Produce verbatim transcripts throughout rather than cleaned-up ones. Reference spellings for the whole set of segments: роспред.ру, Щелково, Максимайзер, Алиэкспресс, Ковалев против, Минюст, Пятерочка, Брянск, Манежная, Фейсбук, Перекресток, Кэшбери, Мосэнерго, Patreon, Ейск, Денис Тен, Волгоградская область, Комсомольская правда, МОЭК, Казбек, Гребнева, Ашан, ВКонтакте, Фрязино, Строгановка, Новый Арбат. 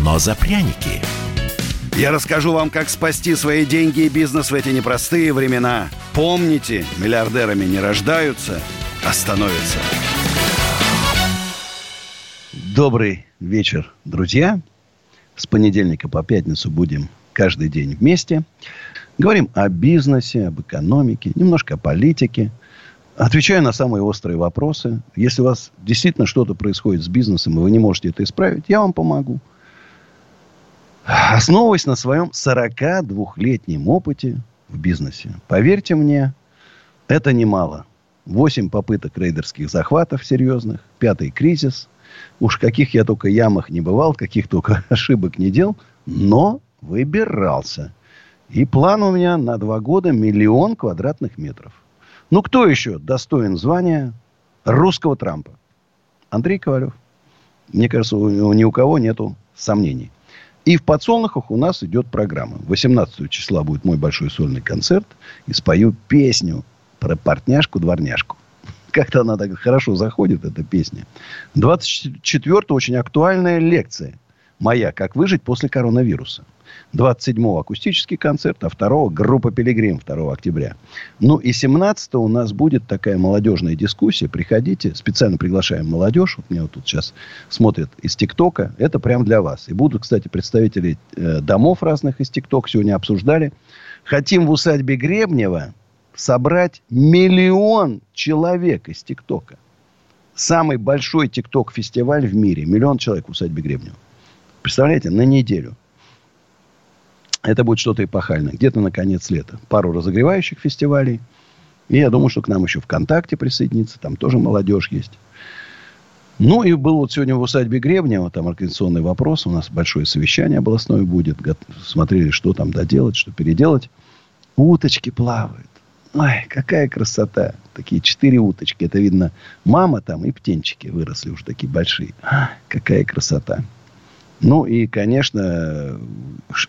но за пряники. Я расскажу вам, как спасти свои деньги и бизнес в эти непростые времена. Помните, миллиардерами не рождаются, а становятся. Добрый вечер, друзья. С понедельника по пятницу будем каждый день вместе. Говорим о бизнесе, об экономике, немножко о политике. Отвечаю на самые острые вопросы. Если у вас действительно что-то происходит с бизнесом, и вы не можете это исправить, я вам помогу. Основываясь на своем сорокадвухлетнем опыте в бизнесе. Поверьте мне, это немало. Восемь попыток рейдерских захватов серьезных, пятый кризис. Уж каких я только ямах не бывал, каких только ошибок не делал, но выбирался. И план у меня на два года миллион квадратных метров. Ну, кто еще достоин звания русского Трампа? Андрей Ковалев. Мне кажется, у, ни у кого нету сомнений. И в подсолнухах у нас идет программа. восемнадцатого числа будет мой большой сольный концерт. И спою песню про портняшку-дворняшку. Как-то она так хорошо заходит, эта песня. двадцать четвёртого очень актуальная лекция моя «Как выжить после коронавируса». двадцать седьмого акустический концерт, а второго группа «Пилигрим» второго октября. Ну и семнадцатого у нас будет такая молодежная дискуссия. Приходите, специально приглашаем молодежь. Вот меня вот тут сейчас смотрят из ТикТока. Это прям для вас. И будут, кстати, представители э, домов разных из ТикТока. Сегодня обсуждали. Хотим в усадьбе Гребнева собрать миллион человек из ТикТока. Самый большой ТикТок-фестиваль в мире. Миллион человек в усадьбе Гребнева. Представляете, на неделю. Это будет что-то эпохальное. Где-то на конец лета. Пару разогревающих фестивалей. И я думаю, что к нам еще ВКонтакте присоединится. Там тоже молодежь есть. Ну, и был вот сегодня в усадьбе Гребнева. Там организационный вопрос. У нас большое совещание областное будет. Смотрели, что там доделать, что переделать. Уточки плавают. Ой, какая красота. Такие четыре уточки. Это, видно, мама там и птенчики выросли уже такие большие. А, какая красота. Ну, и, конечно,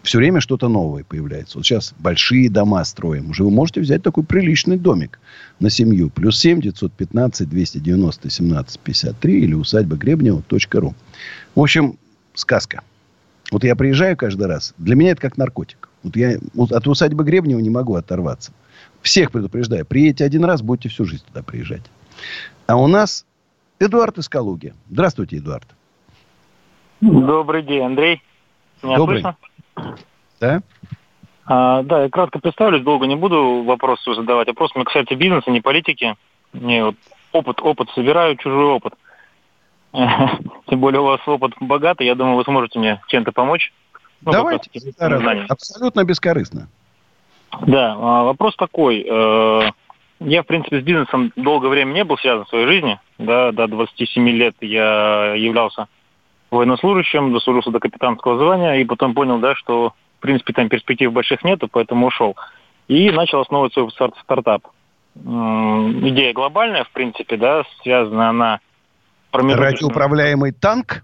все время что-то новое появляется. Вот сейчас большие дома строим. Уже вы можете взять такой приличный домик на семью. Плюс семь девятьсот пятнадцать двести девяносто семнадцать пятьдесят три или усадьба Гребнева точка ру. В общем, сказка. Вот я приезжаю каждый раз. Для меня это как наркотик. Вот я от усадьбы Гребнева не могу оторваться. Всех предупреждаю. Приедете один раз, будете всю жизнь туда приезжать. А у нас Эдуард из Калуги. Здравствуйте, Эдуард. Добрый день, Андрей. Меня Добрый. Слышно? Да. А, да, я кратко представлюсь, долго не буду вопросы задавать. Вопрос мне касается бизнеса, не политики. Мне вот опыт, опыт, собираю чужой опыт. Тем более у вас опыт богатый, я думаю, вы сможете мне чем-то помочь. Ну, давайте, абсолютно бескорыстно. Да, вопрос такой. Я, в принципе, с бизнесом долгое время не был связан в своей жизни. Да, до двадцати семи лет я являлся военнослужащим, дослужился до капитанского звания, и потом понял, да, что, в принципе, там перспектив больших нету, поэтому ушел. И начал основывать свой старт- стартап. М-м, идея глобальная, в принципе, да, связана она... Радиоуправляемый танк?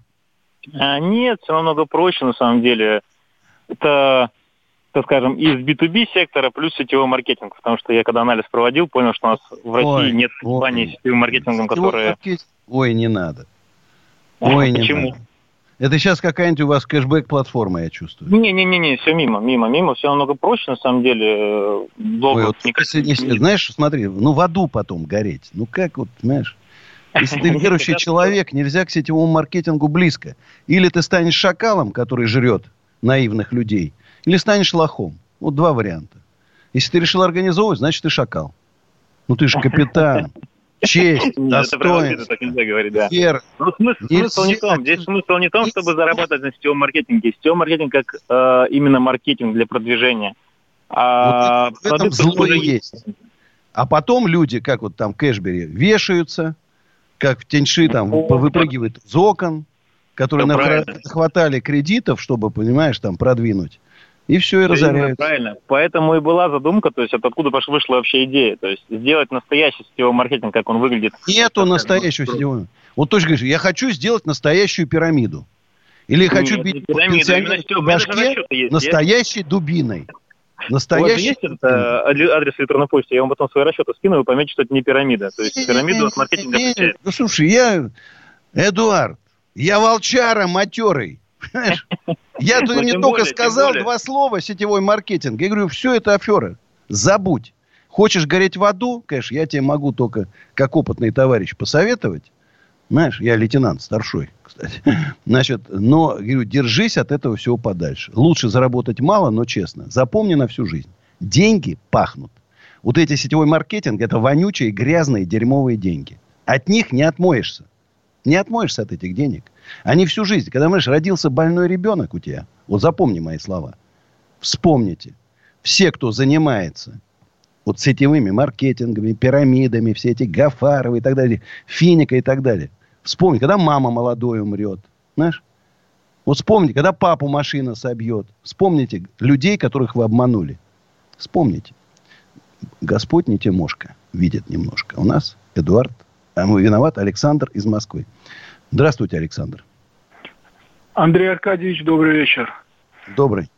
А, нет, все намного проще, на самом деле. Это, так скажем, из би ту би сектора плюс сетевой маркетинг, потому что я, когда анализ проводил, понял, что у нас в России ой, нет компаний с сетевым маркетингом, которые... Маркетинг... Ой, не надо. Ой, не Почему? Надо. Это сейчас какая-нибудь у вас кэшбэк-платформа, я чувствую. Не-не-не, все мимо, мимо, мимо. Все намного проще, на самом деле. Долго Ой, вот не... Не... Знаешь, смотри, ну в аду потом гореть. Ну как вот, знаешь, если ты верующий человек, нельзя к сетевому маркетингу близко. Или ты станешь шакалом, который жрет наивных людей, или станешь лохом. Вот два варианта. Если ты решил организовывать, значит ты шакал. Ну ты же капитан. Честь, достоинство, вера. Ну, смысл, смысл не в том. Здесь смысл не в том, чтобы зарабатывать на сетевом маркетинге. Сетевой маркетинг как э, именно маркетинг для продвижения. А вот в этом зло есть. есть. А потом люди, как вот там в Кэшбери, вешаются, как в Тяньши там О, выпрыгивают да. из окон. которые нахватали кредитов, чтобы, понимаешь, там продвинуть. И все, и разоряют. Правильно. Поэтому и была задумка, то есть откуда вышла вообще идея. То есть сделать настоящий сетевой маркетинг, как он выглядит. Нету настоящего сетевого. Вот точно говоришь, я хочу сделать настоящую пирамиду. Или Нет, хочу бить пирамиду, по башке настоящей дубиной. Настоящий... Есть это, адрес электронной почты, я вам потом свои расчеты скину, вы поймете, что это не пирамида. То есть пирамиду от маркетинга отличается. Ну, слушай, я, Эдуард, я волчара матерый. Я мне только сказал два слова сетевой маркетинг. Я говорю, все это аферы. Забудь. Хочешь гореть в аду, конечно, я тебе могу только как опытный товарищ посоветовать. Знаешь, я лейтенант старшой, кстати. Значит, но, говорю, держись от этого всего подальше. Лучше заработать мало, но честно. Запомни на всю жизнь. Деньги пахнут. Вот эти сетевой маркетинг, это вонючие, грязные, дерьмовые деньги. От них не отмоешься. Не отмоешься от этих денег. Они всю жизнь. Когда, знаешь, родился больной ребенок у тебя, вот запомни мои слова. Вспомните. Все, кто занимается вот сетевыми маркетингами, пирамидами, все эти Гафаровы и так далее, Финика и так далее. Вспомни, когда мама молодой умрет, знаешь? Вот вспомните, когда папу машина собьет. Вспомните людей, которых вы обманули. Вспомните. Господь не Тимошка видит немножко. У нас Эдуард, а мы виноват, Александр из Москвы. Здравствуйте, Александр. Андрей Аркадьевич, добрый вечер. Добрый.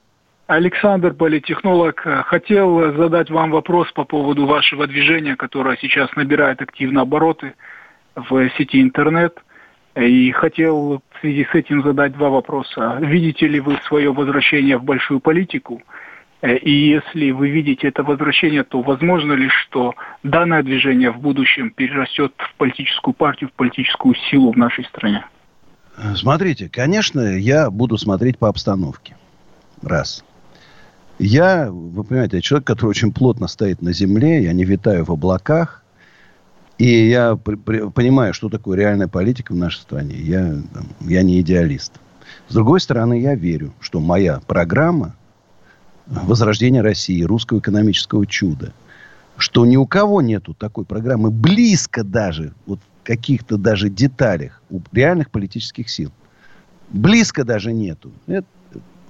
Александр, политтехнолог, хотел задать вам вопрос по поводу вашего движения, которое сейчас набирает активно обороты в сети интернет. И хотел в связи с этим задать два вопроса. Видите ли вы свое возвращение в большую политику? И если вы видите это возвращение, то возможно ли, что данное движение в будущем перерастет в политическую партию, в политическую силу в нашей стране? Смотрите, конечно, я буду смотреть по обстановке. Раз. Я, вы понимаете, человек, который очень плотно стоит на земле, я не витаю в облаках. И я при, при, понимаю, что такое реальная политика в нашей стране. Я, я не идеалист. С другой стороны, я верю, что моя программа возрождения России, русского экономического чуда, что ни у кого нету такой программы, близко даже, вот в каких-то даже деталях у реальных политических сил. Близко даже нету. Это,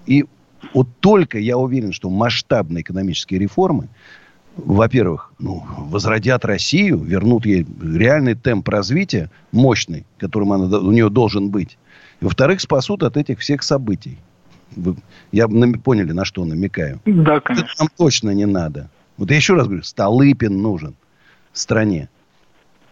и вот только я уверен, что масштабные экономические реформы, во-первых, ну, возродят Россию, вернут ей реальный темп развития, мощный, которым она, у нее должен быть. И, во-вторых, спасут от этих всех событий. Вы, я поняли, на что намекаю? Да, конечно. Это нам точно не надо. Вот я еще раз говорю, Столыпин нужен стране.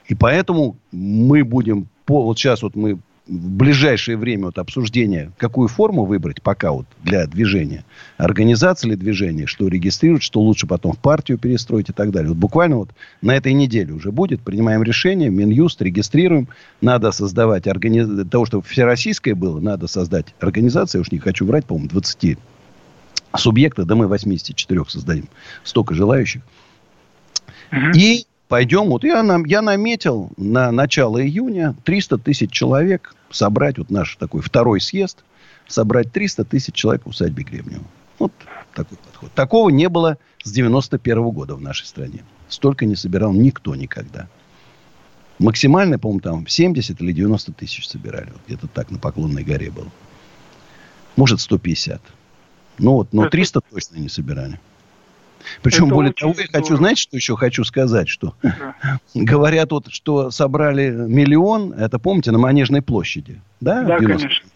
И поэтому мы будем... Вот сейчас вот мы... В ближайшее время вот обсуждение, какую форму выбрать пока вот для движения, организации ли движения, что регистрировать, что лучше потом в партию перестроить и так далее. Вот буквально вот на этой неделе уже будет. Принимаем решение, Минюст, регистрируем. Надо создавать организацию. Для того, чтобы всероссийское было, надо создать организацию. Я уж не хочу врать, по-моему, двадцать субъектов. Да мы восемьдесят четыре создадим. Столько желающих. Mm-hmm. И... Пойдем, вот я, нам, я наметил на начало июня триста тысяч человек собрать, вот наш такой второй съезд, собрать триста тысяч человек в усадьбе Гребнева. Вот такой подход. Такого не было с девяносто первого года в нашей стране. Столько не собирал никто никогда. Максимально, по-моему, там семьдесят или девяносто тысяч собирали. Вот где-то так на Поклонной горе было. Может, сто пятьдесят. Ну вот, но триста точно не собирали. Причем, это более того, я хочу, знаете, что еще хочу сказать, что да. Говорят, вот, что собрали миллион, это, помните, на Манежной площади, да? Да, девяносто конечно.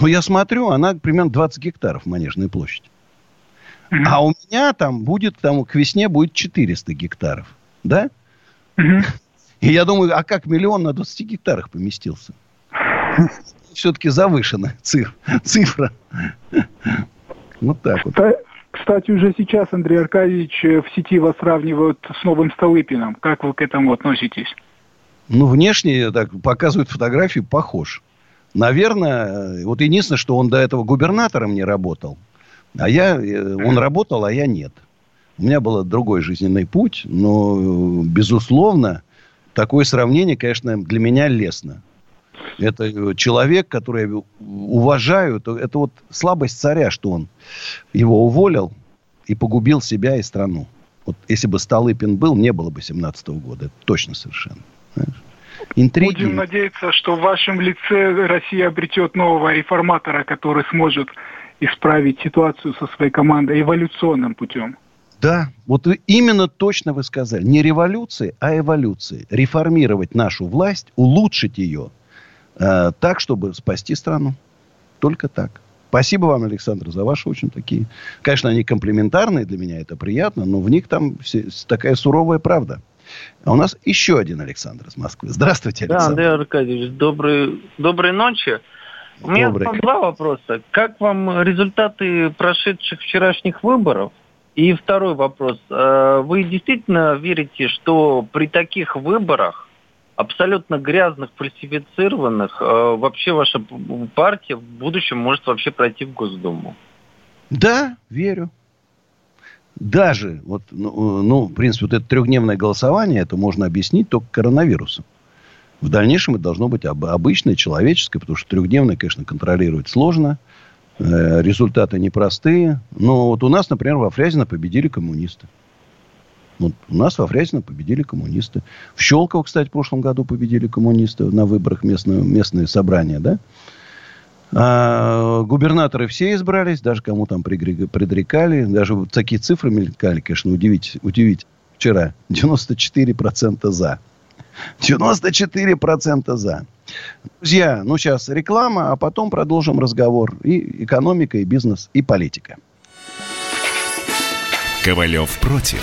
Но я смотрю, она примерно двадцать гектаров Манежной площади. Угу. А у меня там будет, там к весне будет четыреста гектаров, да? Угу. И я думаю, а как миллион на двадцати гектарах поместился? Все-таки завышена цифра. Вот так вот. Кстати, уже сейчас, Андрей Аркадьевич, в сети вас сравнивают с новым Столыпином. Как вы к этому относитесь? Ну, внешне, так, показывают фотографии, похож. Наверное, вот единственное, что он до этого губернатором не работал. А я, он работал, а я нет. У меня был другой жизненный путь, но, безусловно, такое сравнение, конечно, для меня лестно. Это человек, который я уважаю. Это вот слабость царя, что он его уволил и погубил себя и страну. Вот если бы Столыпин был, не было бы семнадцатого года. Это точно совершенно. Понимаешь? интриги. Будем надеяться, что в вашем лице Россия обретет нового реформатора, который сможет исправить ситуацию со своей командой эволюционным путем. Да, вот вы именно точно вы сказали. Не революции, а эволюции. Реформировать нашу власть, улучшить ее э, так, чтобы спасти страну. Только так. Спасибо вам, Александр, за ваши очень такие... Конечно, они комплиментарные, для меня это приятно, но в них там все, такая суровая правда. А у нас еще один Александр из Москвы. Здравствуйте, Александр. Да, Андрей Аркадьевич, добрый, доброй ночи. У меня добрый. Два вопроса. Как вам результаты прошедших вчерашних выборов? И второй вопрос. Вы действительно верите, что при таких выборах, абсолютно грязных, фальсифицированных, вообще ваша партия в будущем может вообще пройти в Госдуму? Да, верю. Даже, вот, ну, ну, в принципе, вот это трехдневное голосование, это можно объяснить только коронавирусом. В дальнейшем это должно быть обычное, человеческое, потому что трехдневное, конечно, контролировать сложно. Результаты непростые. Но вот у нас, например, во Фрязино победили коммунисты. Вот у нас во Фрязино победили коммунисты. В Щелково, кстати, в прошлом году победили коммунисты на выборах местного, местные собрания, да? А губернаторы все избрались, даже кому там предрекали. Даже вот такие цифры мелькали, конечно, удивить, удивить. Вчера девяносто четыре процента за. девяносто четыре процента за. Друзья, ну сейчас реклама, а потом продолжим разговор. И экономика, и бизнес, и политика. Ковалев против.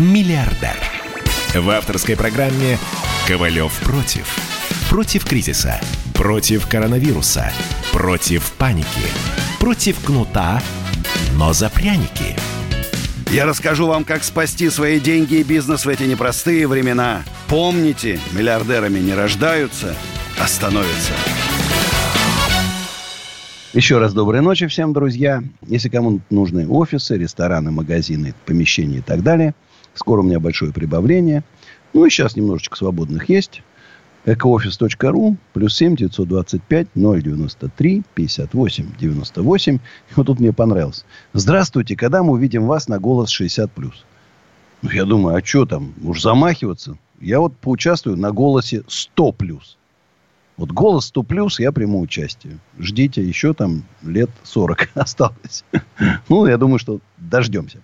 миллиардер. В авторской программе «Ковалев против». Против кризиса. Против коронавируса. Против паники. Против кнута, но за пряники. Я расскажу вам, как спасти свои деньги и бизнес в эти непростые времена. Помните, миллиардерами не рождаются, а становятся. Еще раз доброй ночи всем, друзья. Если кому нужны офисы, рестораны, магазины, помещения и так далее, скоро у меня большое прибавление. Ну и сейчас немножечко свободных есть. эко офис точка ру, плюс семь девятьсот двадцать пять ноль девяносто три пятьдесят восемь девяносто восемь. Вот тут мне понравилось. Здравствуйте, когда мы увидим вас на голос шестьдесят плюс? Ну, я думаю, а что там, уж замахиваться? Я вот поучаствую на голосе сто плюс. Вот голос сто плюс я приму участие. Ждите, еще там лет сорок осталось. Ну, я думаю, что дождемся.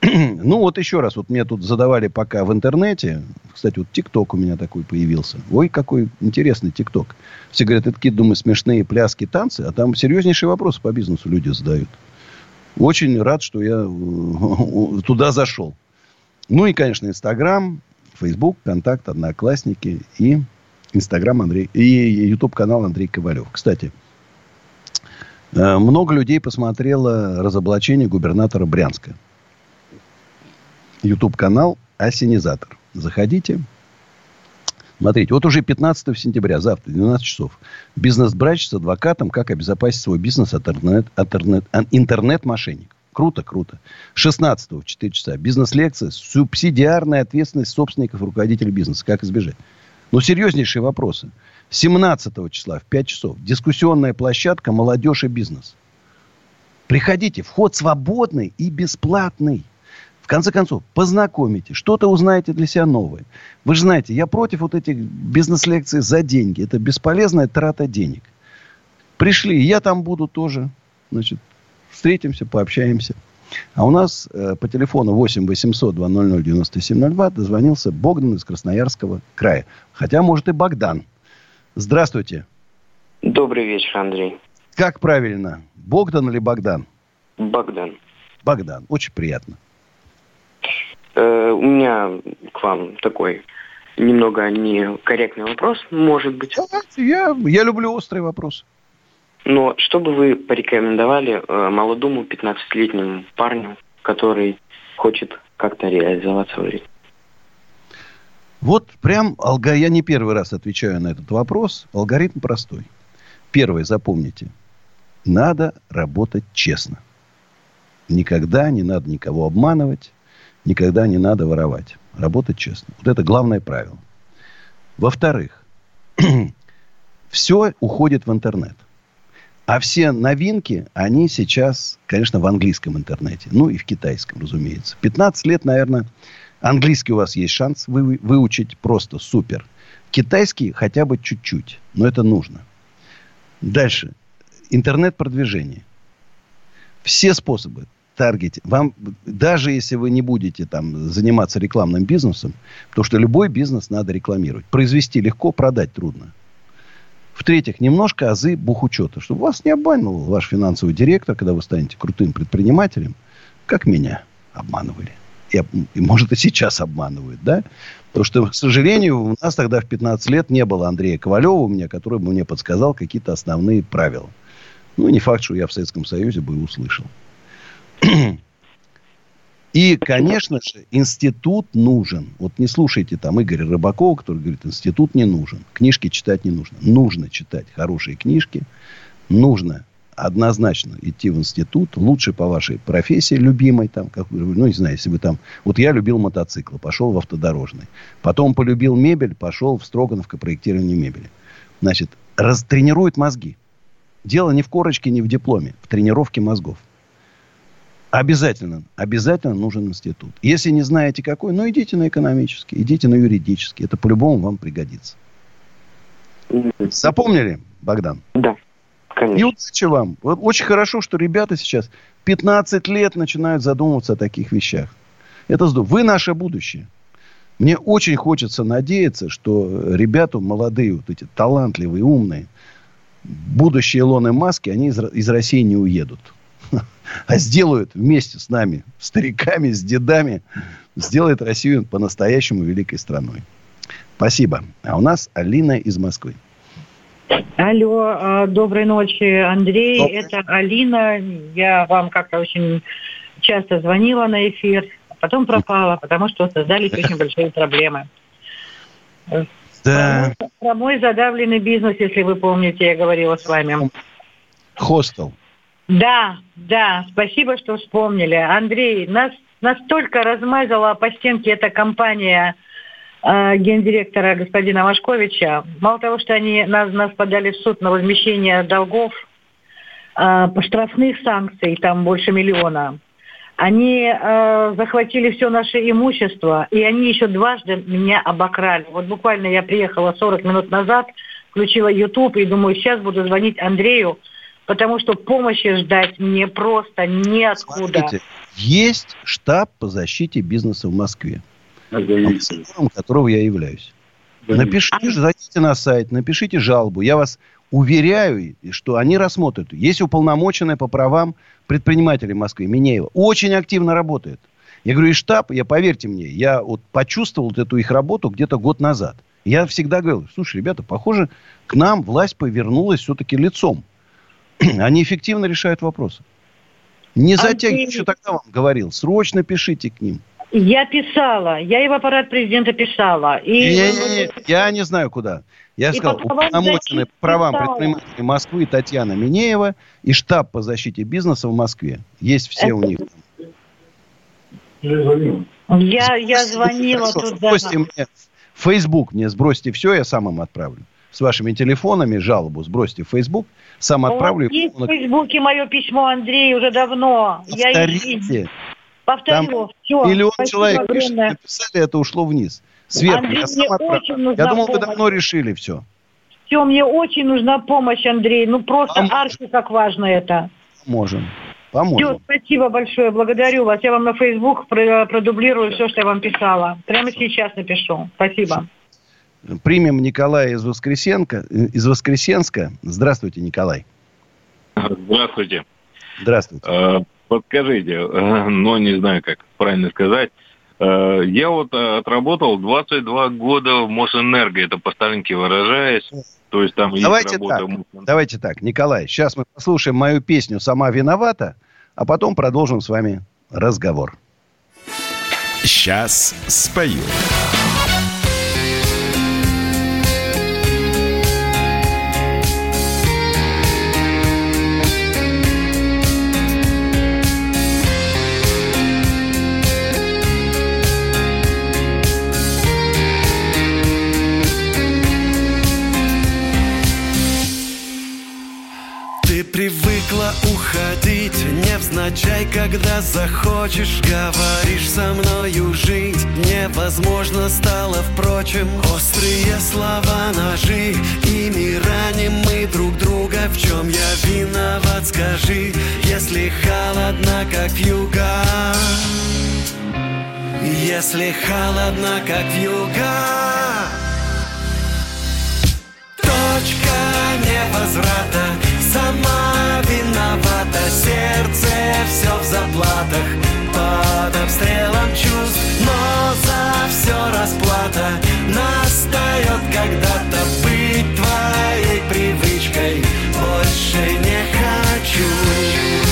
Ну, вот еще раз. Вот мне тут задавали пока в интернете. Кстати, вот ТикТок у меня такой появился. Ой, какой интересный ТикТок. Все говорят, это какие-то, думаю, смешные пляски, танцы. А там серьезнейшие вопросы по бизнесу люди задают. Очень рад, что я туда зашел. Ну, и, конечно, Инстаграм, Фейсбук, ВКонтакте, Одноклассники. И Инстаграм Андрей... И Ютуб-канал Андрей Ковалев. Кстати, много людей посмотрело разоблачение губернатора Брянска. Ютуб-канал «Ассенизатор». Заходите. Смотрите, вот уже пятнадцатого сентября, завтра, двенадцать часов. Бизнес-брач с адвокатом. Как обезопасить свой бизнес от интернет-мошенников. Круто, круто. шестнадцатого в четыре часа. Бизнес-лекция. Субсидиарная ответственность собственников и руководителей бизнеса. Как избежать? Ну, серьезнейшие вопросы. семнадцатого числа в пять часов. Дискуссионная площадка «Молодежь и бизнес». Приходите. Вход свободный и бесплатный. В конце концов, познакомитесь, что-то узнаете для себя новое. Вы же знаете, я против вот этих бизнес-лекций за деньги. Это бесполезная трата денег. Пришли, я там буду тоже. Значит, встретимся, пообщаемся. А у нас э, по телефону восемь восемьсот двести девяносто семь ноль два дозвонился Богдан из Красноярского края. Хотя, может, и Богдан. Здравствуйте. Добрый вечер, Андрей. Как правильно? Богдан или Богдан? Богдан. Богдан. Очень приятно. У меня к вам такой немного некорректный вопрос, может быть. Я, я люблю острые вопросы. Но что бы вы порекомендовали молодому пятнадцатилетнему парню, который хочет как-то реализоваться в жизни? Вот прям, алго... я не первый раз отвечаю на этот вопрос. Алгоритм простой. Первое, запомните. Надо работать честно. Никогда не надо никого обманывать. Никогда не надо воровать. Работать честно. Вот это главное правило. Во-вторых, все уходит в интернет. А все новинки, они сейчас, конечно, в английском интернете. Ну, и в китайском, разумеется. пятнадцать лет, наверное, английский у вас есть шанс вы, выучить просто супер. Китайский хотя бы чуть-чуть. Но это нужно. Дальше. Интернет-продвижение. Все способы. Таргетинг. Вам, даже если вы не будете там заниматься рекламным бизнесом, потому что любой бизнес надо рекламировать. Произвести легко, продать трудно. В-третьих, немножко азы бухучета. Чтобы вас не обманывал ваш финансовый директор, когда вы станете крутым предпринимателем, как меня обманывали. И, и может, и сейчас обманывают, да? Потому что, к сожалению, у нас тогда в пятнадцать лет не было Андрея Ковалева у меня, который бы мне подсказал какие-то основные правила. Ну, не факт, что я в Советском Союзе бы и услышал. И, конечно же, институт нужен. Вот не слушайте там Игоря Рыбакова, который говорит, институт не нужен. Книжки читать не нужно. Нужно читать хорошие книжки. Нужно однозначно идти в институт. Лучше по вашей профессии любимой. Там, как, ну, не знаю, если вы там... Вот я любил мотоциклы, пошел в автодорожный. Потом полюбил мебель, пошел в Строгановка проектирование мебели. Значит, растренируют мозги. Дело не в корочке, не в дипломе. В тренировке мозгов. Обязательно, обязательно нужен институт. Если не знаете какой, ну идите на экономический, идите на юридический. Это по-любому вам пригодится. Запомнили, Богдан? Да, конечно. И удачи вам. Вот очень хорошо, что ребята сейчас пятнадцать лет начинают задумываться о таких вещах. Это здорово. Вы наше будущее. Мне очень хочется надеяться, что ребята молодые, вот эти талантливые, умные, будущие Илоны Маски, они из, из России не уедут. А сделают вместе с нами, стариками, с дедами, сделает Россию по-настоящему великой страной. Спасибо. А у нас Алина из Москвы. Алло, доброй ночи, Андрей. Добрый. Это Алина. Я вам как-то очень часто звонила на эфир, а потом пропала, потому что создались очень большие проблемы. Да. Про мой задавленный бизнес, если вы помните, я говорила с вами. Хостел. Да, да, спасибо, что вспомнили. Андрей, нас настолько размазала по стенке эта компания э, гендиректора господина Машковича. Мало того, что они нас, нас подали в суд на возмещение долгов, э, штрафных санкций, там больше миллиона. Они э, захватили все наше имущество, и они еще дважды меня обокрали. Вот буквально я приехала сорок минут назад, включила YouTube и думаю, сейчас буду звонить Андрею, потому что помощи ждать мне просто неоткуда. Смотрите, есть штаб по защите бизнеса в Москве, амбассадором которого я являюсь. Напишите, зайдите на сайт, напишите жалобу. Я вас уверяю, что они рассмотрят. Есть уполномоченная по правам предпринимателей Москвы, Минеева. Очень активно работает. Я говорю, и штаб, я, поверьте мне, я вот почувствовал эту их работу где-то год назад. Я всегда говорил, слушай, ребята, похоже, к нам власть повернулась все-таки лицом. Они эффективно решают вопросы. Не затягивайте, что тогда вам говорил. Срочно пишите к ним. Я писала. Я и в аппарат президента писала. И... Не, не, не, я не знаю куда. Я и сказал, уполномоченная по правам предпринимателей Москвы Татьяна Минеева и штаб по защите бизнеса в Москве. Есть все это... у них. Я, я звонила туда. Сбросьте мне. В Facebook мне сбросьте все, я сам им отправлю. С вашими телефонами жалобу сбросьте в Facebook. Сам отправлю. Есть в Фейсбуке мое письмо, Андрей, уже давно. Повторите. Я... Повторю. Все. Миллион спасибо человек пишет, написали, это ушло вниз. Сверху. Андрей, я сам отправлю. Я думал, помощь. Вы давно решили все. Все, мне очень нужна помощь, Андрей. Ну, просто арки, как важно это. Поможем. Поможем. Все, спасибо большое. Благодарю вас. Я вам на Facebook продублирую все, что я вам писала. Прямо сейчас напишу. Спасибо. Примем Николая из Воскресенска. Из Воскресенска. Здравствуйте, Николай. Здравствуйте. Здравствуйте. Подскажите, но не знаю, как правильно сказать. Я вот отработал двадцать два года в Мосэнерго. Это по-старинке выражаясь. То есть там давайте есть работа... Так. Давайте так, Николай. Сейчас мы послушаем мою песню «Сама виновата», а потом продолжим с вами разговор. Сейчас спою. Ты привыкла уходить невзначай, когда захочешь. Говоришь, со мною жить невозможно стало, впрочем. Острые слова ножи, ими раним мы друг друга. В чем я виноват, скажи, если холодна, как вьюга? Если холодна, как вьюга. Точка невозврата, сама виновата, сердце все в заплатах, под обстрелом чувств, но за все расплата. Настает когда-то быть твоей привычкой, больше не хочу.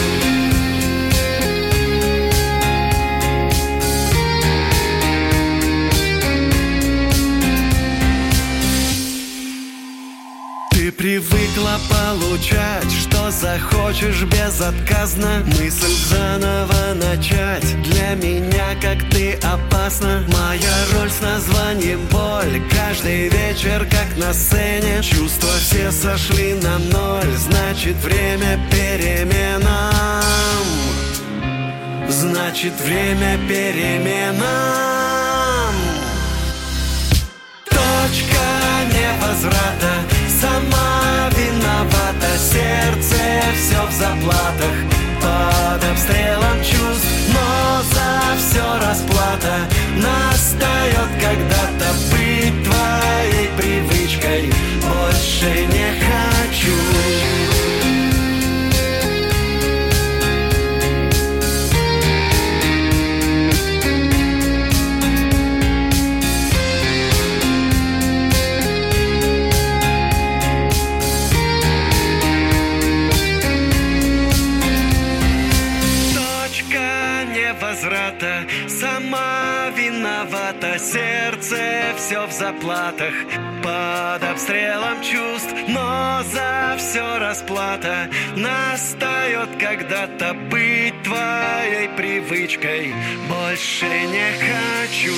Привыкла получать, что захочешь безотказно. Мысль заново начать для меня, как ты, опасна. Моя роль с названием боль, каждый вечер как на сцене. Чувства все сошли на ноль, значит время переменам. Значит время переменам. Точка невозврата, сама виновата, сердце все в заплатах, под обстрелом чувств, но за все расплата. Настает когда-то быть твоей привычкой, больше не хочу. Сама виновата, сердце все в заплатах, под обстрелом чувств, но за все расплата. Настает когда-то быть твоей привычкой, больше не хочу.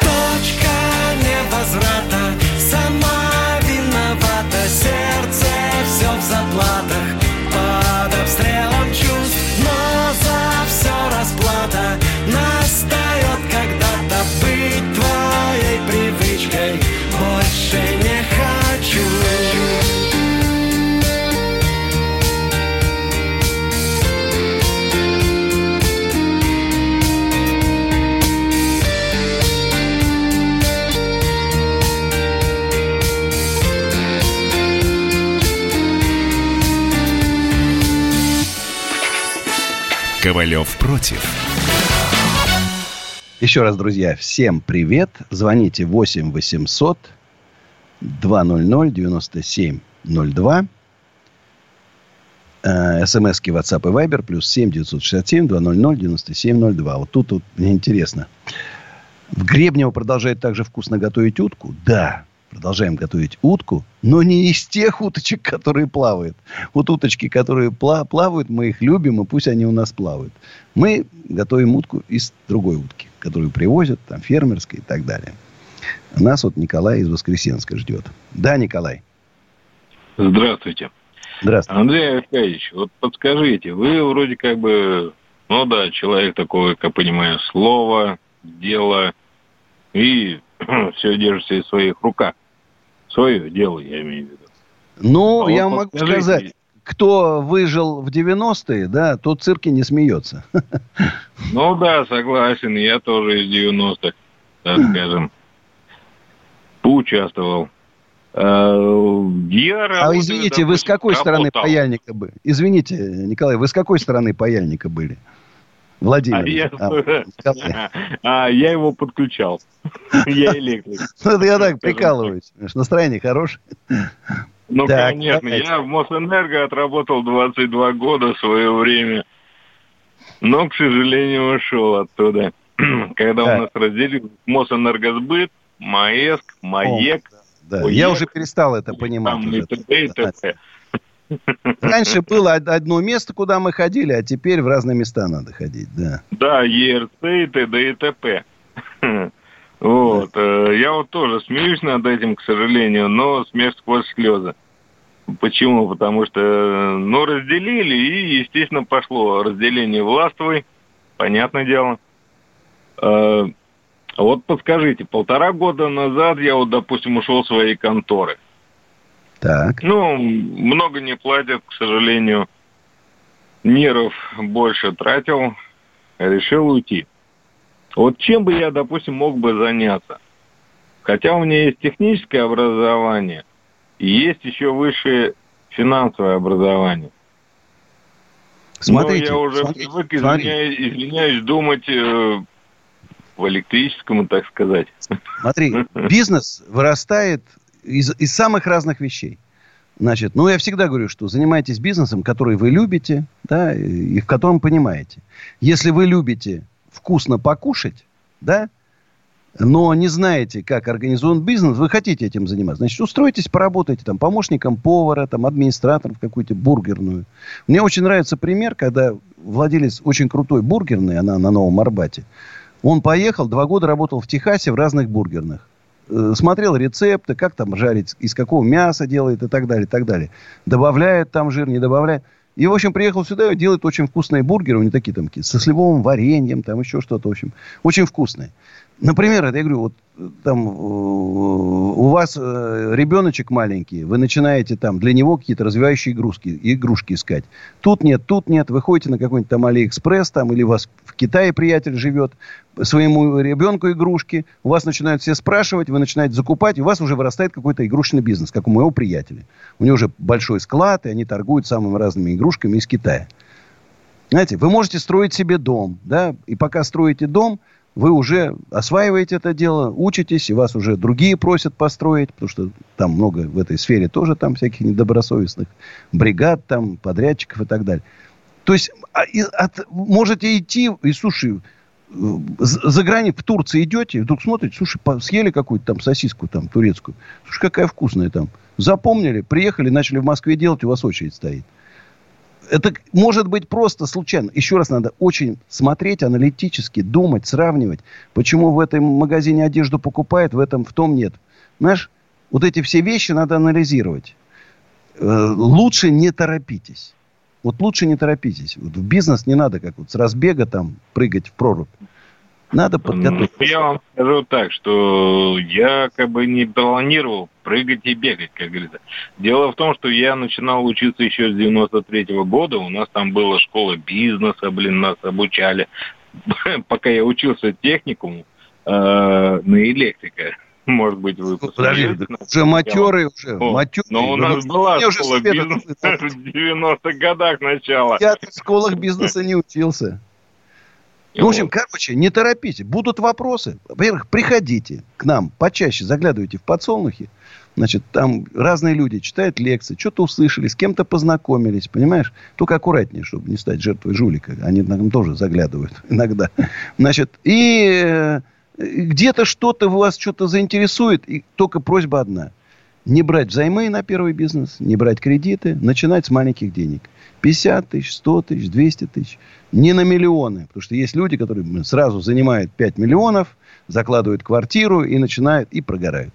Точка невозврата, сама виновата, сердце все в заплатах, под обстрелом чувств, но за все расплата. Настает когда-то быть твоей привычкой, больше не хочу. Ковалев против. Еще раз, друзья, всем привет. Звоните восемь восемьсот двести девяносто семь ноль два. СМСки WhatsApp и Viber плюс семь девятьсот шестьдесят семь двести девяносто семь ноль два. Вот тут, тут мне интересно. В Гребнево продолжает также вкусно готовить утку? Да. Продолжаем готовить утку, но не из тех уточек, которые плавают. Вот уточки, которые плавают, мы их любим, и пусть они у нас плавают. Мы готовим утку из другой утки, которую привозят, там, фермерской и так далее. Нас вот Николай из Воскресенска ждет. Да, Николай? Здравствуйте. Здравствуйте. Андрей Аркадьевич, вот подскажите, вы вроде как бы, ну да, человек такой, как понимаю, слово, дело и... все держится в своих руках. Свое дело, я имею в виду. Ну, а я вот могу подскажите... сказать, кто выжил в девяностые, да, тот в цирке не смеется. Ну да, согласен, я тоже из девяностых, так скажем, поучаствовал. Я а извините, вы с какой работал. стороны паяльника были? Извините, Николай, вы с какой стороны паяльника были? Владимир. А я, а, а я его подключал. Я электрик. Ну, я так прикалываюсь. Настроение хорошее. Ну, так, конечно. Давайте. Я в Мосэнерго отработал двадцать два года в свое время. Но, к сожалению, ушел оттуда. Когда так. у нас разделили Мосэнергосбыт, МОЭСК, МОЭК. Да. МОЭК, я уже перестал это понимать. Раньше было одно место, куда мы ходили, а теперь в разные места надо ходить, да. Да, ЕРЦ и т.д. и т.п. Вот. Да. Я вот тоже смеюсь над этим, к сожалению, но смех сквозь слезы. Почему? Потому что, ну, разделили, и, естественно, пошло разделение властвовой, понятное дело. Э, вот подскажите, полтора года назад я, вот, допустим, ушел из своей конторы. Так. Ну, много не платят, к сожалению. Нервов больше тратил, решил уйти. Вот чем бы я, допустим, мог бы заняться? Хотя у меня есть техническое образование, и есть еще высшее финансовое образование. Смотрите, но я уже смотрите, привык, извиняюсь, извиняюсь, думать э, в электрическом, так сказать. Смотри, бизнес вырастает из, из самых разных вещей. Значит, ну, я всегда говорю, что занимайтесь бизнесом, который вы любите, да, и в котором понимаете. Если вы любите вкусно покушать, да, но не знаете, как организован бизнес, вы хотите этим заниматься. Значит, устройтесь, поработайте там помощником повара, там, администратором в какую-то бургерную. Мне очень нравится пример, когда владелец очень крутой бургерной, она на Новом Арбате, он поехал, два года работал в Техасе в разных бургерных. Смотрел рецепты, как там жарить, из какого мяса делает и так далее, и так далее. Добавляет там жир, не добавляет. И, в общем, приехал сюда и делает очень вкусные бургеры. У него такие там со сливовым вареньем, там еще что-то. В общем, очень вкусные. Например, это я говорю, вот там у вас ребеночек маленький, вы начинаете там для него какие-то развивающие игрушки, игрушки искать. Тут нет, тут нет, вы ходите на какой-нибудь там Алиэкспресс, там, или у вас в Китае приятель живет, своему ребенку игрушки, у вас начинают все спрашивать, вы начинаете закупать, и у вас уже вырастает какой-то игрушечный бизнес, как у моего приятеля. У него уже большой склад, и они торгуют самыми разными игрушками из Китая. Знаете, вы можете строить себе дом, да, и пока строите дом, вы уже осваиваете это дело, учитесь, и вас уже другие просят построить, потому что там много в этой сфере тоже там всяких недобросовестных бригад, там, подрядчиков и так далее. То есть, от, можете идти, и, слушай, за грани в Турции идете, и вдруг смотрите, слушай, съели какую-то там сосиску там турецкую, слушай, какая вкусная там. Запомнили, приехали, начали в Москве делать, у вас очередь стоит. Это может быть просто случайно. Еще раз, надо очень смотреть аналитически, думать, сравнивать. Почему в этом магазине одежду покупают, в этом, в том нет. Знаешь, вот эти все вещи надо анализировать. Лучше не торопитесь. Вот лучше не торопитесь. Вот в бизнес не надо как вот с разбега там прыгать в прорубь. Надо подготовиться. Я вам скажу так, что я как бы не планировал прыгать и бегать, как говорится. Дело в том, что я начинал учиться еще с девяносто третьего года. У нас там была школа бизнеса, блин, нас обучали. Пока я учился техникуму на электрика. Может быть, вы посмотрите. Уже матерые, уже матерые. Но у нас была школа бизнеса в девяностых годах начала. Я в школах бизнеса не учился. Ну, в общем, короче, не торопите. Будут вопросы. Во-первых, приходите к нам почаще, заглядывайте в подсолнухи. Значит, там разные люди читают лекции, что-то услышали, с кем-то познакомились, понимаешь? Только аккуратнее, чтобы не стать жертвой жулика. Они нам тоже заглядывают иногда. Значит, и где-то что-то вас что-то заинтересует. И только просьба одна. Не брать взаймы на первый бизнес, не брать кредиты, начинать с маленьких денег. пятьдесят тысяч, сто тысяч, двести тысяч. Не на миллионы. Потому что есть люди, которые сразу занимают пять миллионов, закладывают квартиру и начинают, и прогорают.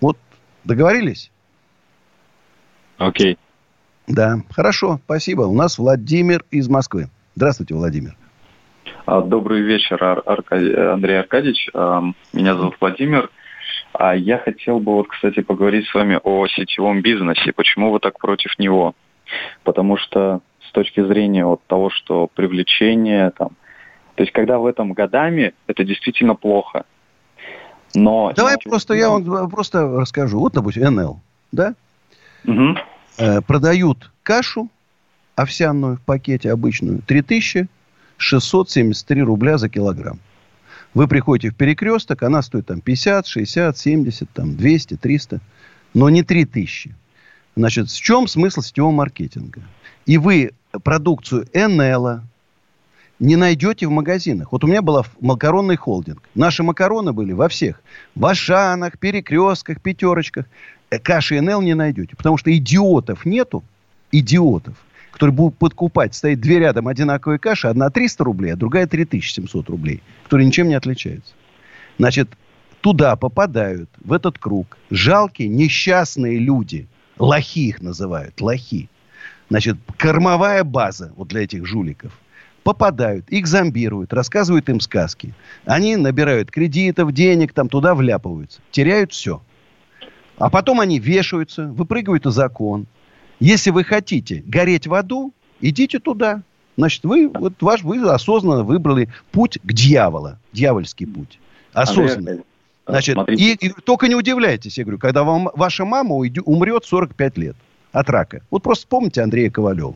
Вот, договорились? Окей. Okay. Да, хорошо, спасибо. У нас Владимир из Москвы. Здравствуйте, Владимир. Добрый вечер, Ар- Арка- Андрей Аркадьевич. Меня зовут Владимир. А я хотел бы, вот, кстати, поговорить с вами о сетевом бизнесе. Почему вы так против него? Потому что с точки зрения вот того, что привлечение... там, то есть, когда в этом годами, это действительно плохо. Но... Давай значит, просто я вам просто расскажу. Вот, допустим, эн эл, да? Угу. Э, продают кашу овсяную в пакете обычную три тысячи шестьсот семьдесят три рубля за килограмм. Вы приходите в Перекресток, она стоит там пятьдесят, шестьдесят, семьдесят, там двести, триста, но не три тысячи. Значит, в чем смысл сетевого маркетинга? И вы продукцию эн эл не найдете в магазинах. Вот у меня был макаронный холдинг. Наши макароны были во всех. В Ашанах, Перекрестках, Пятерочках. Каши эн эл не найдете, потому что идиотов нету. Идиотов, которые будут подкупать. Стоит две рядом одинаковые каши. Одна триста рублей, а другая три тысячи семьсот рублей. Которые ничем не отличаются. Значит, туда попадают, в этот круг, жалкие, несчастные люди. Лохи их называют, лохи. Значит, кормовая база вот для этих жуликов. Попадают, их зомбируют, рассказывают им сказки. Они набирают кредитов, денег, там туда вляпываются. Теряют все. А потом они вешаются, выпрыгивают из окон. Если вы хотите гореть в аду, идите туда. Значит, вы, вот ваш, вы осознанно выбрали путь к дьяволу. Дьявольский путь. Осознанно. Значит, и, и только не удивляйтесь, я говорю, когда вам, ваша мама уйдет, умрет сорок пять лет от рака. Вот просто вспомните Андрея Ковалева.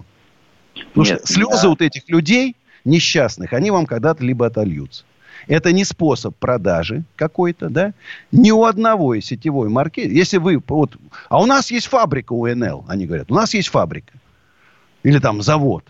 Потому Нет, что слезы да. вот этих людей несчастных, они вам когда-то либо отольются. Это не способ продажи какой-то, да? Ни у одного из сетевой маркетинга. Если вы... Вот, а у нас есть фабрика УНЛ, они говорят. У нас есть фабрика. Или там завод.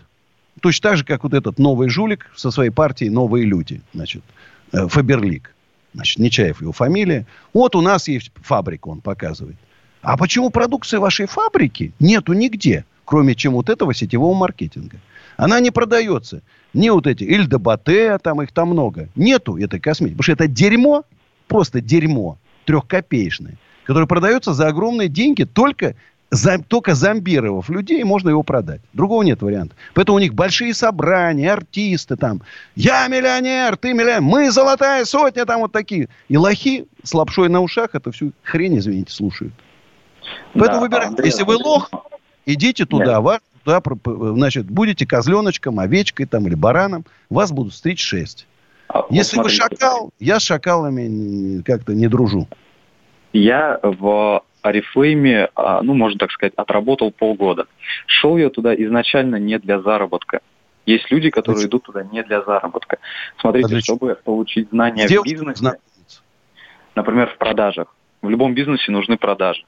Точно так же, как вот этот новый жулик со своей партией «Новые люди». Значит, Фаберлик. Значит, Нечаев его фамилия. Вот у нас есть фабрика, он показывает. А почему продукции вашей фабрики нету нигде, кроме чем вот этого сетевого маркетинга? Она не продается. Не вот эти Эльдобатэ, там их там много. Нету этой косметики. Потому что это дерьмо, просто дерьмо, трехкопеечное, которое продается за огромные деньги, только, за, только зомбировав людей, можно его продать. Другого нет варианта. Поэтому у них большие собрания, артисты там. Я миллионер, ты миллионер, мы золотая сотня, там вот такие. И лохи с лапшой на ушах эту всю хрень, извините, слушают. Поэтому да, выбирайте. Андрей, если вы лох, идите туда, вас туда, значит, будете козленочком, овечкой там, или бараном, вас будут встретить шесть. А, Если вот, вы смотрите, шакал, я с шакалами как-то не дружу. Я в Орифлейме, ну, можно так сказать, отработал полгода. Шел я туда изначально не для заработка. Есть люди, которые Значит. идут туда не для заработка. Смотрите, Значит. чтобы получить знания Сделать в бизнесе, знания. например, в продажах. В любом бизнесе нужны продажи.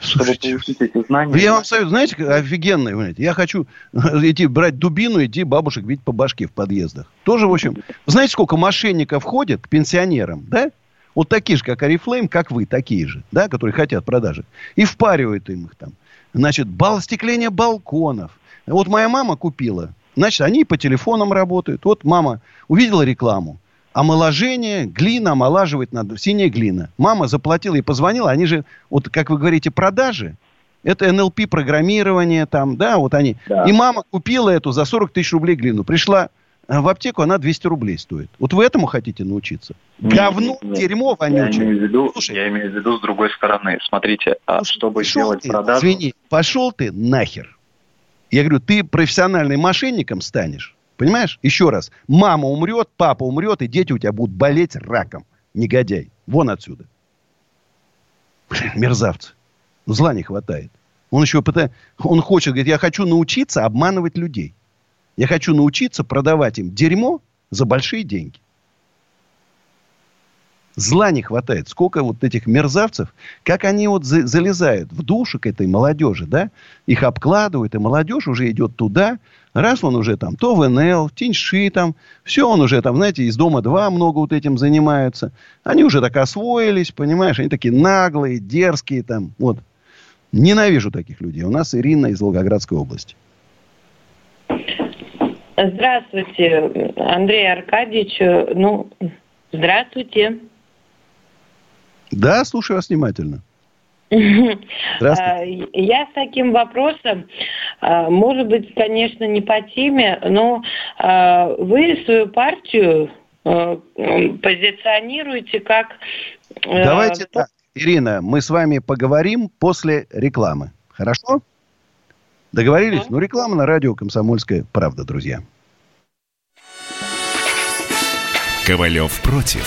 Чтобы Слушайте, получить эти знания. Я вам советую, знаете, офигенные, понимаете? Я хочу идти брать дубину, идти бабушек бить по башке в подъездах. Тоже, в общем, знаете, сколько мошенников ходит к пенсионерам, да? Вот такие же, как Oriflame, как вы, такие же, да, которые хотят продажи. И впаривают им их там. Значит, бал, стекление балконов. Вот моя мама купила, значит, они по телефонам работают. Вот мама увидела рекламу. Омоложение, глина, омолаживать надо, синяя глина. Мама заплатила и позвонила, они же, вот как вы говорите, продажи, это эн эл пи-программирование там, да, вот они. Да. И мама купила эту за сорок тысяч рублей глину. Пришла в аптеку, она двести рублей стоит. Вот вы этому хотите научиться? Говно, дерьмо, вонючее. Я имею в виду, я имею в виду с другой стороны. Смотрите, а чтобы сделать продажу... Извини, пошел ты нахер. Я говорю, ты профессиональным мошенником станешь. Понимаешь? Еще раз. Мама умрет, папа умрет, и дети у тебя будут болеть раком. Негодяй. Вон отсюда. Блин, мерзавцы. Зла не хватает. Он еще пытает... Он хочет, говорит, я хочу научиться обманывать людей. Я хочу научиться продавать им дерьмо за большие деньги. Зла не хватает. Сколько вот этих мерзавцев, как они вот за- залезают в душу к этой молодежи, да? Их обкладывают, и молодежь уже идет туда. Раз он уже там, то в НЛ, в Тиньши там. Все, он уже там, знаете, из дома два много вот этим занимаются. Они уже так освоились, понимаешь? Они такие наглые, дерзкие там. Вот. Ненавижу таких людей. У нас Ирина из Волгоградской области. Здравствуйте, Андрей Аркадьевич. Ну, здравствуйте. Да, слушаю вас внимательно. Здравствуйте. Я с таким вопросом, может быть, конечно, не по теме, но вы свою партию позиционируете как... Давайте так, Ирина, мы с вами поговорим после рекламы. Хорошо? Договорились? Да. Ну, реклама на радио «Комсомольская правда», друзья. Ковалев против.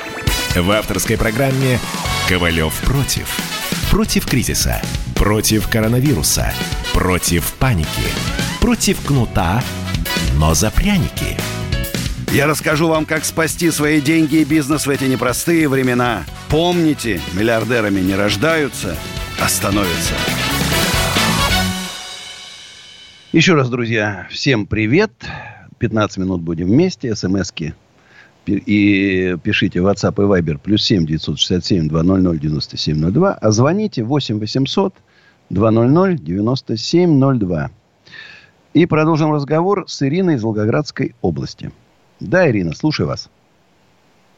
В авторской программе «Ковалев против». Против кризиса, против коронавируса, против паники, против кнута, но за пряники. Я расскажу вам, как спасти свои деньги и бизнес в эти непростые времена. Помните, миллиардерами не рождаются, а становятся. Еще раз, друзья, всем привет. пятнадцать минут будем вместе. СМСки. И пишите WhatsApp и Viber. плюс семь девятьсот шестьдесят семь двести девяносто семь ноль два. А звоните восемь восемьсот двести девяносто семь ноль два. И продолжим разговор с Ириной из Волгоградской области. Да, Ирина, слушаю вас.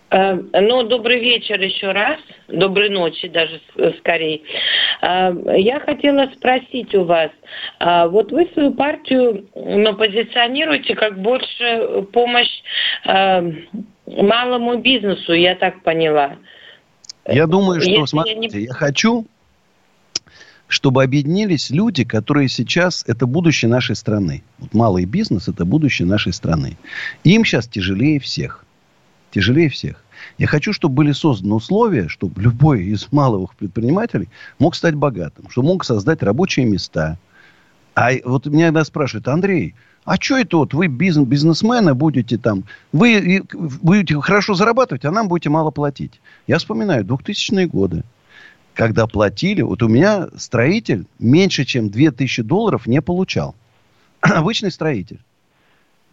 Ну, добрый вечер еще раз. Доброй ночи даже скорее. Я хотела спросить у вас. Вот вы свою партию ну, позиционируете как больше помощь малому бизнесу, я так поняла. Я думаю, что, Если смотрите, я, не... я хочу, чтобы объединились люди, которые сейчас... Это будущее нашей страны. Вот малый бизнес – это будущее нашей страны. Им сейчас тяжелее всех. Тяжелее всех. Я хочу, чтобы были созданы условия, чтобы любой из малых предпринимателей мог стать богатым, чтобы мог создать рабочие места. А вот меня иногда спрашивают: Андрей, а что это вот вы бизнес, бизнесмены будете там, вы будете хорошо зарабатывать, а нам будете мало платить? Я вспоминаю двухтысячные годы, когда платили, вот у меня строитель меньше, чем две тысячи долларов не получал. Обычный строитель.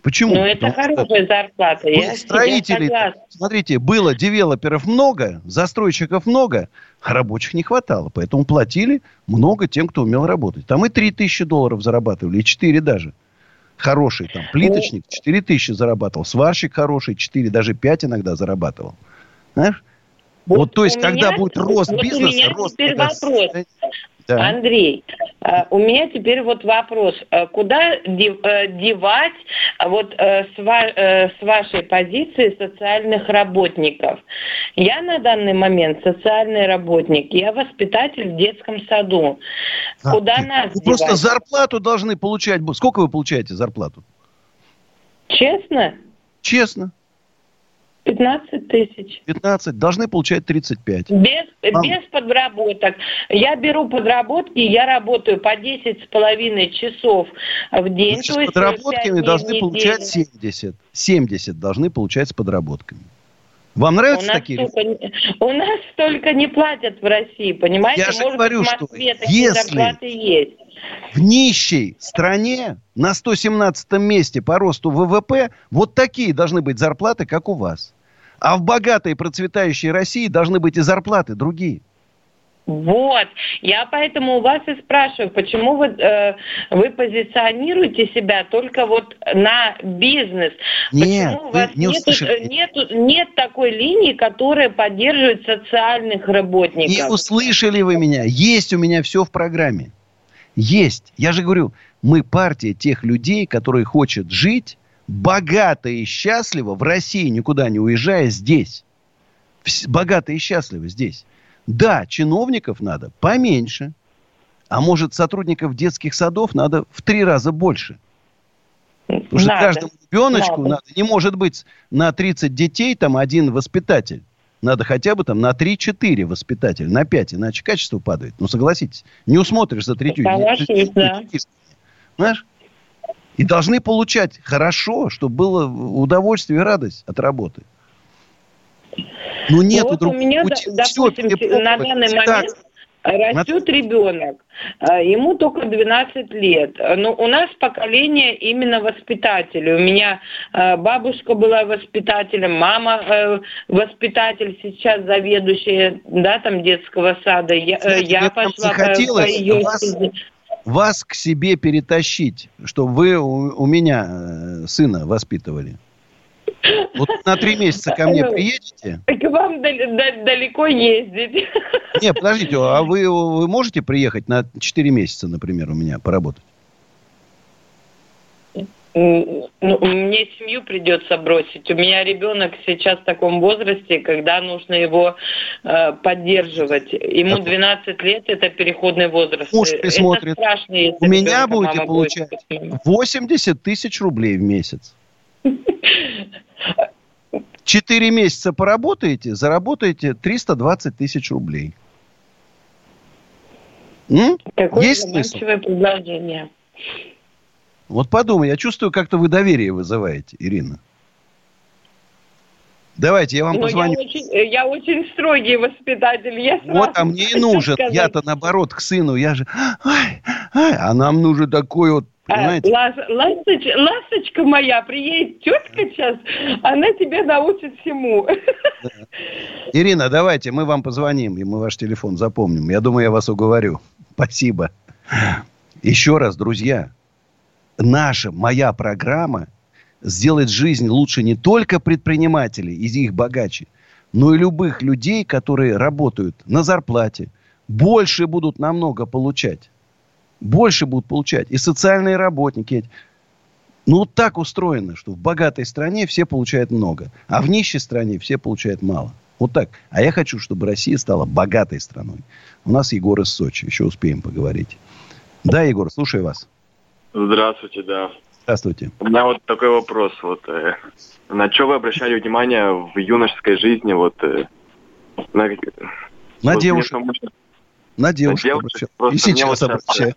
Почему? Ну, это Потому хорошая зарплата. Я строителей, смотрите, было девелоперов много, застройщиков много, а рабочих не хватало. Поэтому платили много тем, кто умел работать. Там и три тысячи долларов зарабатывали, и четыре даже. Хороший там плиточник четыре тысячи зарабатывал, сварщик хороший четыре, даже пять иногда зарабатывал. Знаешь? Вот, вот то есть, меня, когда будет рост вот бизнеса... У меня рост теперь бизнеса, вопрос. Да. Андрей, у меня теперь вот вопрос. Куда девать вот с вашей позиции социальных работников? Я на данный момент социальный работник. Я воспитатель в детском саду. А, Куда ты, нас девать? Просто зарплату должны получать. Сколько вы получаете зарплату? Честно? Честно. пятнадцать тысяч. пятнадцать. Должны получать тридцать пять. Без, а. без подработок. Я беру подработки, я работаю по десять с половиной часов в день. С подработками должны получать семьдесят. семьдесят должны получать с подработками. Вам нравятся у такие? Столько, у нас столько не платят в России, понимаете? Я же Может, говорю, в Москве что такие если зарплаты есть. В нищей стране на сто семнадцатом месте по росту ВВП вот такие должны быть зарплаты, как у вас. А в богатой и процветающей России должны быть и зарплаты другие. Вот. Я поэтому у вас и спрашиваю, почему вы, э, вы позиционируете себя только вот на бизнес? Нет, почему у вас не нету, нету, нет такой линии, которая поддерживает социальных работников? Не услышали вы меня. Есть у меня все в программе. Есть. Я же говорю, мы партия тех людей, которые хотят жить богато и счастливо в России, никуда не уезжая, здесь. Богато и счастливо здесь. Да, чиновников надо поменьше, а может, сотрудников детских садов надо в три раза больше. Потому что каждому ребеночку надо. Не может быть на тридцать детей там один воспитатель. Надо хотя бы там на три-четыре воспитателя, на пять, иначе качество падает. Ну, согласитесь, не усмотришь за третью. Да. Знаешь? И должны получать хорошо, чтобы было удовольствие и радость от работы. Ну, нет вот другого. У меня, Пути... допустим, Все, на данный момент так. растет ребенок, ему только двенадцать лет. Но у нас поколение именно воспитателей. У меня бабушка была воспитателем, мама воспитатель, сейчас заведующая, да, там детского сада. Я, я пошла по ее... Вас, вас к себе перетащить, чтобы вы у, у меня сына воспитывали. Вот на три месяца ко мне приедете? Так вам далеко ездить. Не, подождите, а вы, вы можете приехать на четыре месяца, например, у меня поработать? Ну, мне семью придется бросить. У меня ребенок сейчас в таком возрасте, когда нужно его э, поддерживать. Ему двенадцать лет, это переходный возраст. Муж присмотрит. Это страшно, если у меня будете получать восемьдесят тысяч рублей в месяц. Четыре месяца поработаете, заработаете триста двадцать тысяч рублей. М? Какое Есть смысл? Предложение. Вот подумай, я чувствую, как-то вы доверие вызываете, Ирина. Давайте, я вам Но позвоню. Я очень, я очень строгий воспитатель. Я вот, а мне и нужен. Сказать. Я-то наоборот к сыну. Я же... Ай, ай, а нам нужен такой вот... А, лас, ласточ, ласточка моя, приедет тетка сейчас, она тебя научит всему. Да. Ирина, давайте, мы вам позвоним, и мы ваш телефон запомним. Я думаю, я вас уговорю. Спасибо. Еще раз, друзья, наша, моя программа сделает жизнь лучше не только предпринимателей и их богаче, но и любых людей, которые работают на зарплате, больше будут намного получать. Больше будут получать. И социальные работники. Ну, вот так устроено, что в богатой стране все получают много. А в нищей стране все получают мало. Вот так. А я хочу, чтобы Россия стала богатой страной. У нас Егор из Сочи. Еще успеем поговорить. Да, Егор, слушаю вас. Здравствуйте, да. Здравствуйте. У меня вот такой вопрос. Вот, э, на что вы обращали внимание в юношеской жизни? Вот, э, на на вот девушек. На девушку. На девушек и сейчас обращаю.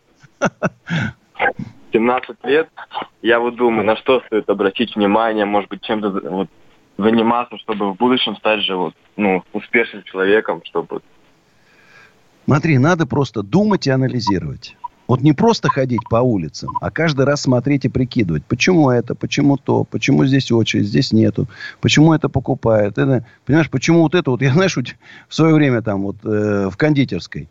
семнадцать лет, я вот думаю, на что стоит обратить внимание, может быть, чем-то вот заниматься, чтобы в будущем стать же вот, ну, успешным человеком, чтобы... Смотри, надо просто думать и анализировать. Вот не просто ходить по улицам, а каждый раз смотреть и прикидывать. Почему это, почему то, почему здесь очередь, здесь нету, почему это покупают. Это, понимаешь, почему вот это вот, я, знаешь, в свое время там вот э, в кондитерской,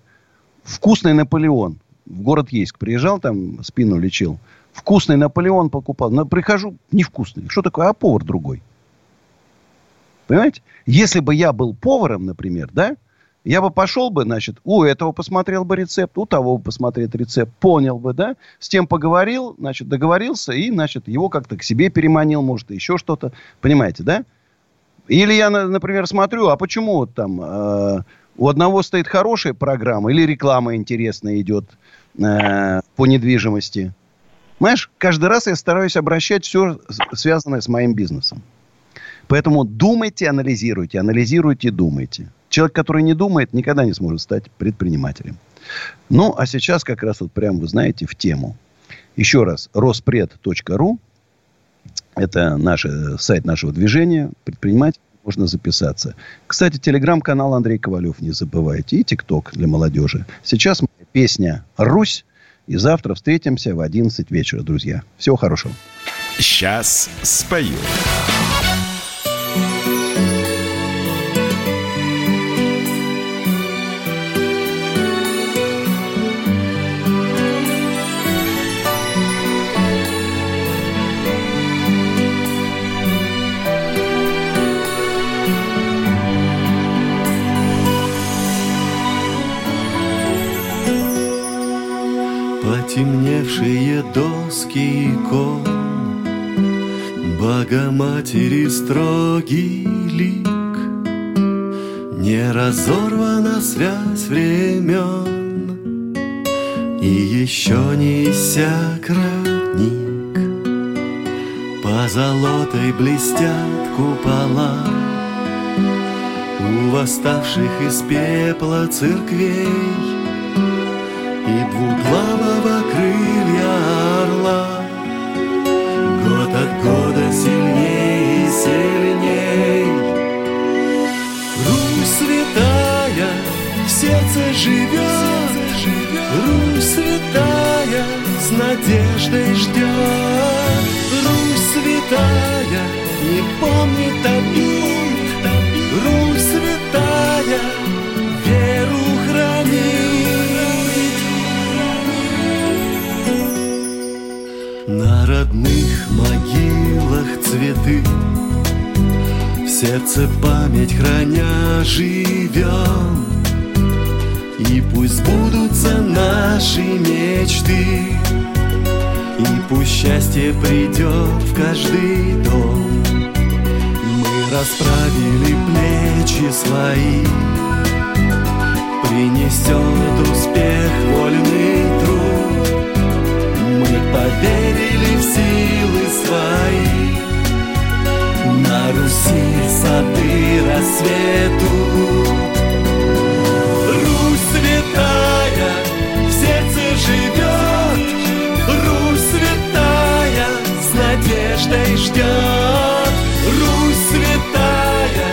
вкусный Наполеон. В город Ейск приезжал, там спину лечил. Вкусный Наполеон покупал. Но прихожу, невкусный. Что такое? А повар другой. Понимаете? Если бы я был поваром, например, да, я бы пошел бы, значит, у этого посмотрел бы рецепт, у того бы посмотрел рецепт, понял бы, да, с тем поговорил, значит, договорился и, значит, его как-то к себе переманил, может, еще что-то. Понимаете, да? Или я, например, смотрю, а почему вот там... Э- У одного стоит хорошая программа или реклама интересная идет э, по недвижимости. Понимаешь, каждый раз я стараюсь обращать все связанное с моим бизнесом. Поэтому думайте, анализируйте, анализируйте, думайте. Человек, который не думает, никогда не сможет стать предпринимателем. Ну, а сейчас как раз вот прям, вы знаете, в тему. Еще раз, роспред точка ру. Это наш, сайт нашего движения, предприниматель. Можно записаться. Кстати, телеграм-канал Андрей Ковалев не забывайте. И ТикТок для молодежи. Сейчас моя песня «Русь». И завтра встретимся в одиннадцать вечера, друзья. Всего хорошего. Сейчас спою. Темневшие доски икон, Богоматери строгий лик, не разорвана связь времен, и еще не иссяк родник. По золотой блестят купола у восставших из пепла церквей, и двуглавого крылья орла год от года сильней и сильней. Русь святая в сердце живет, Русь святая с надеждой ждет. Русь святая не помнит обид, Русь святая веру хранит. На родных могилах цветы, в сердце память храня живем, и пусть сбудутся наши мечты, и пусть счастье придет в каждый дом. Мы расправили плечи свои, принесет успех вольный труд. Поверили в силы свои, на Руси сады расцветут. Русь святая в сердце живет, Русь святая с надеждой ждет. Русь святая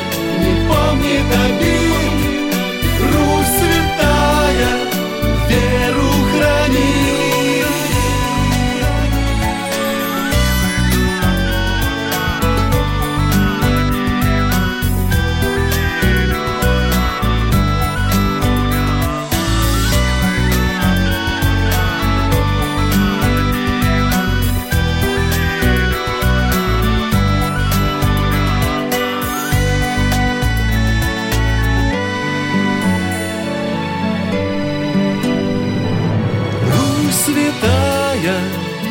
моя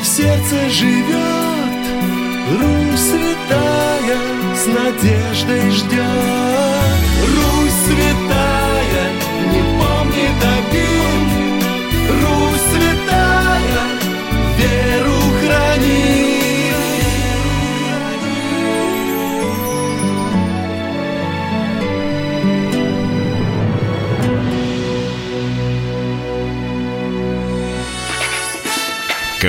в сердце живет, Русь святая с надеждой ждет. Русь святая не помнит обид, Русь святая веру хранит.